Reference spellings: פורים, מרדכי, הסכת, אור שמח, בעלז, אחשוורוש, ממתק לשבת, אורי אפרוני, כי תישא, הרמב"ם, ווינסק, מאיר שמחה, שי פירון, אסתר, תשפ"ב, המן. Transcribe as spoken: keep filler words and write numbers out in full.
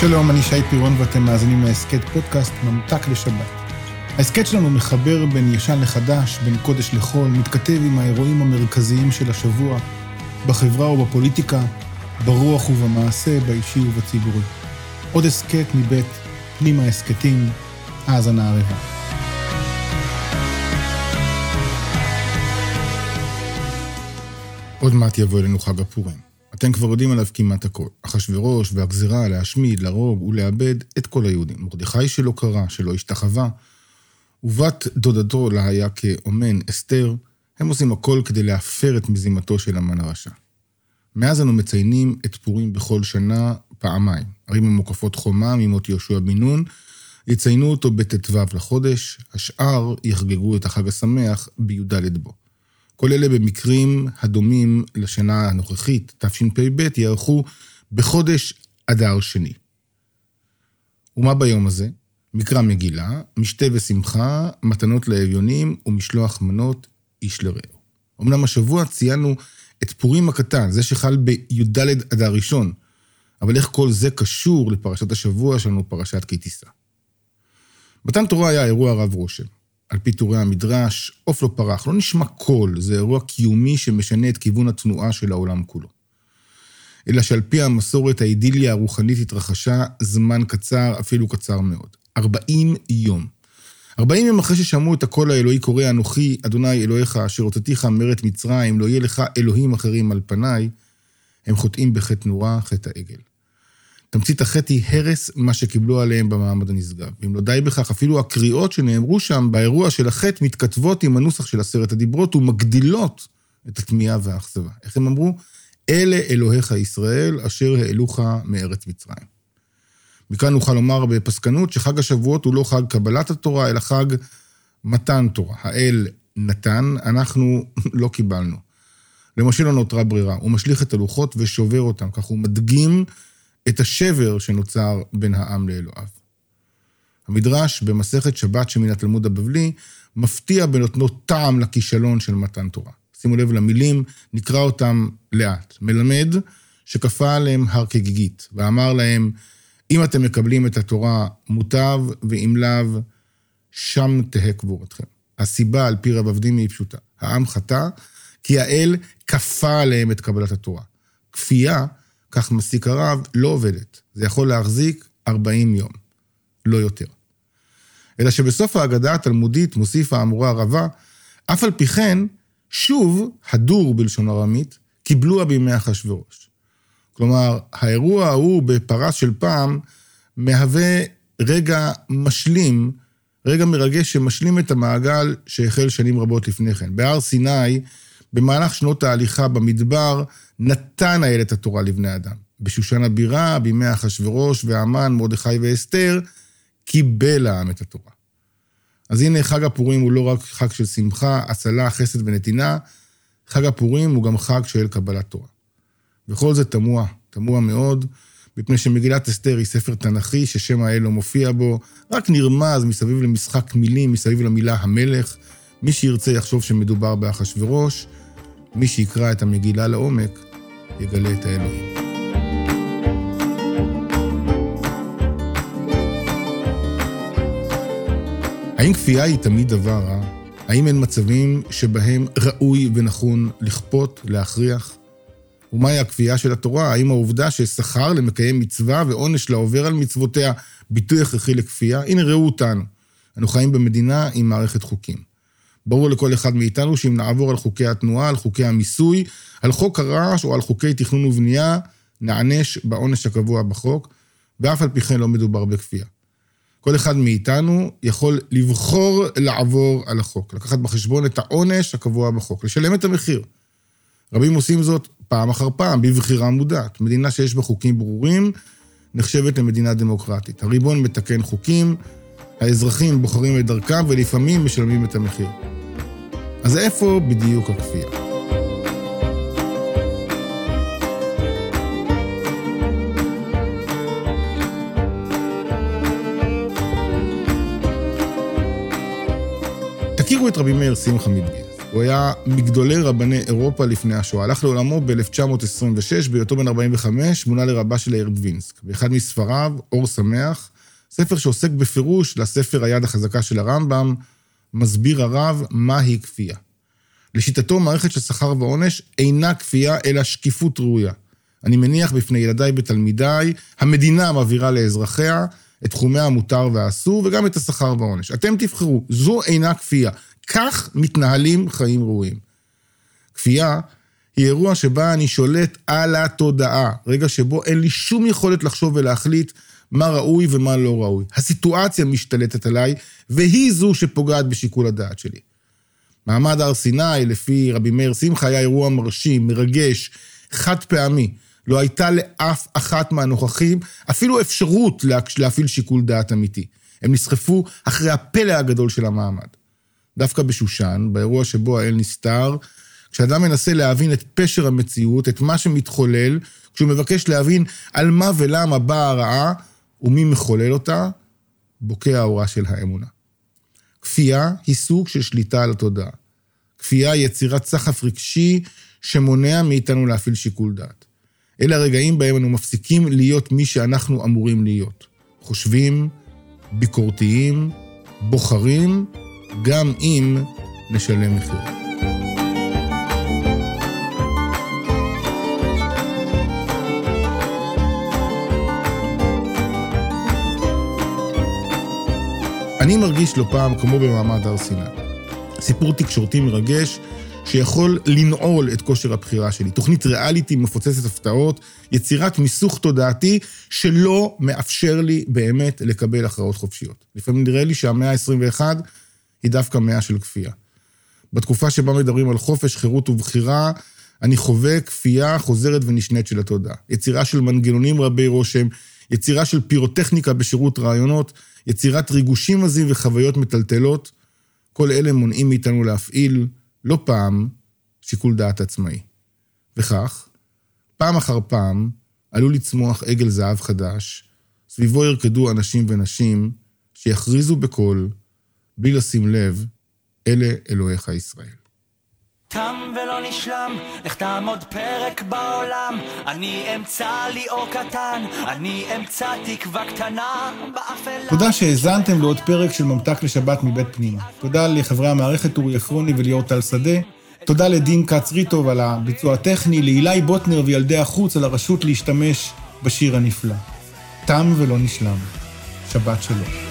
שלום, אני שי פירון ואתם מאזינים להסכת פודקאסט ממתק לשבת. ההסכת שלנו מחבר בין ישן לחדש, בין קודש לחול, מתכתב עם האירועים המרכזיים של השבוע, בחברה ובפוליטיקה, ברוח ובמעשה, באישי ובציבורי. עוד הסכת מבית פנים ההסכתים, האזנה הרבה. עוד מעט יבוא אלינו חג הפורים. אתם כבר יודעים עליו כמעט הכל. אחשוורוש והגזירה להשמיד, להרוג ולאבד את כל היהודים. מרדכי שלא קרא, שלא השתחווה, ובת דודתו לה היה כאומן אסתר, הם עושים הכל כדי להפר את מזימתו של המן הרשע. מאז אנו מציינים את פורים בכל שנה פעמיים. ערים המוקפות חומה ממות יהושע בן נון, יציינו אותו בתתוו לחודש, השאר יחגגו את החג השמח בי"ד בו. כל אלה במקרים הדומים לשנה הנוכחית, תשפ"ב, יערכו בחודש אדר שני. ומה ביום הזה? מקרא מגילה, משתה ושמחה, מתנות לאביונים ומשלוח מנות איש לרעהו. אמנם השבוע ציינו את פורים הקטן, זה שחל בי"ד אדר ראשון, אבל איך כל זה קשור לפרשת השבוע שלנו, פרשת כי תישא? מתן תורה היה אירוע רב רושם. על פי תורי המדרש, אוף לא פרח, לא נשמע קול, זה אירוע קיומי שמשנה את כיוון התנועה של העולם כולו. אלא שעל פי המסורת, האידיליה הרוחנית התרחשה זמן קצר, אפילו קצר מאוד. ארבעים יום. ארבעים יום אחרי ששמעו את הקול האלוהי קורא, אנוכי, אדוני אלוהיך, אשר הוצאתיך מארץ מצרים, לא יהיה לך אלוהים אחרים על פניי, הם חוטאים בחטא נורא, חטא העגל. תמצית החטא היא הרס מה שקיבלו עליהם במעמד הנשגב. אם לא די בכך, אפילו הקריאות שנאמרו שם באירוע של החטא מתכתבות עם הנוסח של עשרת הדיברות ומגדילות את התמיהה והאכזבה. איך הם אמרו? אלה אלוהיך ישראל אשר העלוך מארץ מצרים. מכאן נוכל לומר בפסקנות שחג השבועות הוא לא חג קבלת התורה, אלא חג מתן תורה. האל נתן, אנחנו לא קיבלנו. למשל לא נותרה ברירה, הוא משליך את הלוחות ושובר אותם, כך הוא מדגים את השבר שנוצר בין העם לאלוהיו. המדרש במסכת שבת שמן התלמוד הבבלי, מפתיע בנותנו טעם לכישלון של מתן תורה. שימו לב למילים, נקרא אותם לאט. מלמד שכפה עליהם הר כגיגית, ואמר להם, אם אתם מקבלים את התורה מוטב, ואם לאו, שם תהא קבורתכם. הסיבה על פי רב עבדים היא פשוטה. העם חטא, כי האל כפה עליהם את קבלת התורה. כפייה, כך מסיק הרב, לא עובדת. זה יכול להחזיק ארבעים יום, לא יותר. אלא שבסוף ההגדה התלמודית מוסיף האמורה הרבה, אף על פי כן, שוב, הדור בלשון הרמית, קיבלוה בימי אחשוורוש. כלומר, האירוע ההוא בפרס של פעם, מהווה רגע משלים, רגע מרגש שמשלים את המעגל שהחל שנים רבות לפני כן. בהר סיני, במהלך שנות ההליכה במדבר, נתן האל את התורה לבני אדם. בשושן הבירה, בימי אחשוורוש והמן, מרדכי ואסתר, קיבל העם את התורה. אז הנה, חג הפורים הוא לא רק חג של שמחה, הצלה, חסד ונתינה, חג הפורים הוא גם חג של קבלת תורה. וכל זה תמוה, תמוה מאוד, מפני שמגילת אסתר היא ספר תנכי ששם האל לא מופיע בו, רק נרמז מסביב למשחק מילים, מסביב למילה המלך, מי שירצה יחשוב שמדובר באחשוורוש, מי שיקרא את המגילה לעומק, יגלה את האלוהים. האם כפייה היא תמיד דבר רע? האם אין מצבים שבהם ראוי ונכון לכפות, להכריח? ומהי הכפייה של התורה? האם העובדה ששכר למקיים מצווה ועונש לעובר על מצוותיה ביטוי הכרחי לכפייה? הנה ראו אותנו. אנו חיים במדינה עם מערכת חוקים. ברור לכל אחד מאיתנו שאם נעבור על חוקי התנועה, על חוקי המיסוי, על חוק הרעש או על חוקי תכנון ובנייה, נענש בעונש הקבוע בחוק, ואף על פי כן לא מדובר בכפייה. כל אחד מאיתנו יכול לבחור לעבור על החוק, לקחת בחשבון את העונש הקבוע בחוק, לשלם את המחיר. רבים עושים זאת פעם אחר פעם, בבחירה מודעת. מדינה שיש בה חוקים ברורים, נחשבת למדינה דמוקרטית. הריבון מתקן חוקים, האזרחים בוחרים את דרכם ולפעמים משלמים את המחיר. אז איפה בדיוק הכפייה? תכירו את רבי מאיר שמחה מבעלז. הוא היה מגדולי רבני אירופה לפני השואה. הלך לעולמו ב-אלף תשע מאות עשרים ושש, בהיותו בן ארבעים וחמש, מונה לרבה של העיר בווינסק. באחד מספריו, אור שמח, ספר שעוסק בפירוש לספר היד החזקה של הרמב"ם, מסביר הרב מהי כפייה. לשיטתו, מערכת של שכר ועונש אינה כפייה, אלא שקיפות ראויה. אני מניח בפני ילדיי ותלמידיי, המדינה מעבירה לאזרחיה את תחומי המותר והאסור, וגם את השכר והעונש. אתם תבחרו, זו אינה כפייה. כך מתנהלים חיים ראויים. כפייה היא אירוע שבה אני שולט על התודעה, רגע שבו אין לי שום יכולת לחשוב ולהחליט מה ראוי ומה לא ראוי. הסיטואציה משתלטת עליי, והיא זו שפוגעת בשיקול הדעת שלי. מעמד הר סיני, לפי רבי מאיר שמחה, היה אירוע מרשים, מרגש, חד פעמי. לא הייתה לאף אחת מהנוכחים, אפילו אפשרות להפעיל שיקול דעת אמיתי. הם נסחפו אחרי הפלא הגדול של המעמד. דווקא בשושן, באירוע שבו האל נסתר, כשאדם מנסה להבין את פשר המציאות, את מה שמתחולל, כשהוא מבקש להבין על מה ולמה באה הרעה, ומי מחולל אותה, בוקע האורה של האמונה. כפייה היא סוג של שליטה על התודעה. כפייה היא יצירת סחף רגשי שמונע מאיתנו להפעיל שיקול דעת. אלה הרגעים בהם אנו מפסיקים להיות מי שאנחנו אמורים להיות. חושבים, ביקורתיים, בוחרים, גם אם נשלם מחיר. אני מרגיש לא פעם כמו במעמד הר סיני. סיפור תקשורתי מרגש, שיכול לנעול את כושר הבחירה שלי. תוכנית ריאליטי מפוצצת הפתעות, יצירת מיסוך תודעתי שלא מאפשר לי באמת לקבל הכרעות חופשיות. לפעמים נראה לי שהמאה ה-עשרים ואחת היא דווקא מאה של כפייה. בתקופה שבה מדברים על חופש, חירות ובחירה, אני חווה כפייה חוזרת ונשנית של התודעה. יצירה של מנגנונים רבי רושם, יצירה של פירוטכניקה בשירות רעיונות, יצירת ריגושים עזים וחוויות מטלטלות. כל אלה מונעים מאיתנו להפעיל לא פעם שיקול דעת עצמאי. וכך, פעם אחר פעם, עלול לצמוח עגל זהב חדש, סביבו ירקדו אנשים ונשים, שיחריזו בכל, בלי לשים לב, אלה אלוהיך ישראל. תם ולא נשלם, לך תעמוד פרק בעולם, אני אמצא לי אור קטן, אני אמצא תקווה קטנה באפלה. תודה שהזנתם לעוד פרק של ממתק לשבת מבית פנימה. תודה לחברי המערכת אורי אפרוני וליאור טל שדה. תודה לדין קץ ריטוב על הביצוע הטכני, לאילי בוטנר וילדי החוץ על הרשות להשתמש בשיר הנפלא. תם ולא נשלם. שבת שלום.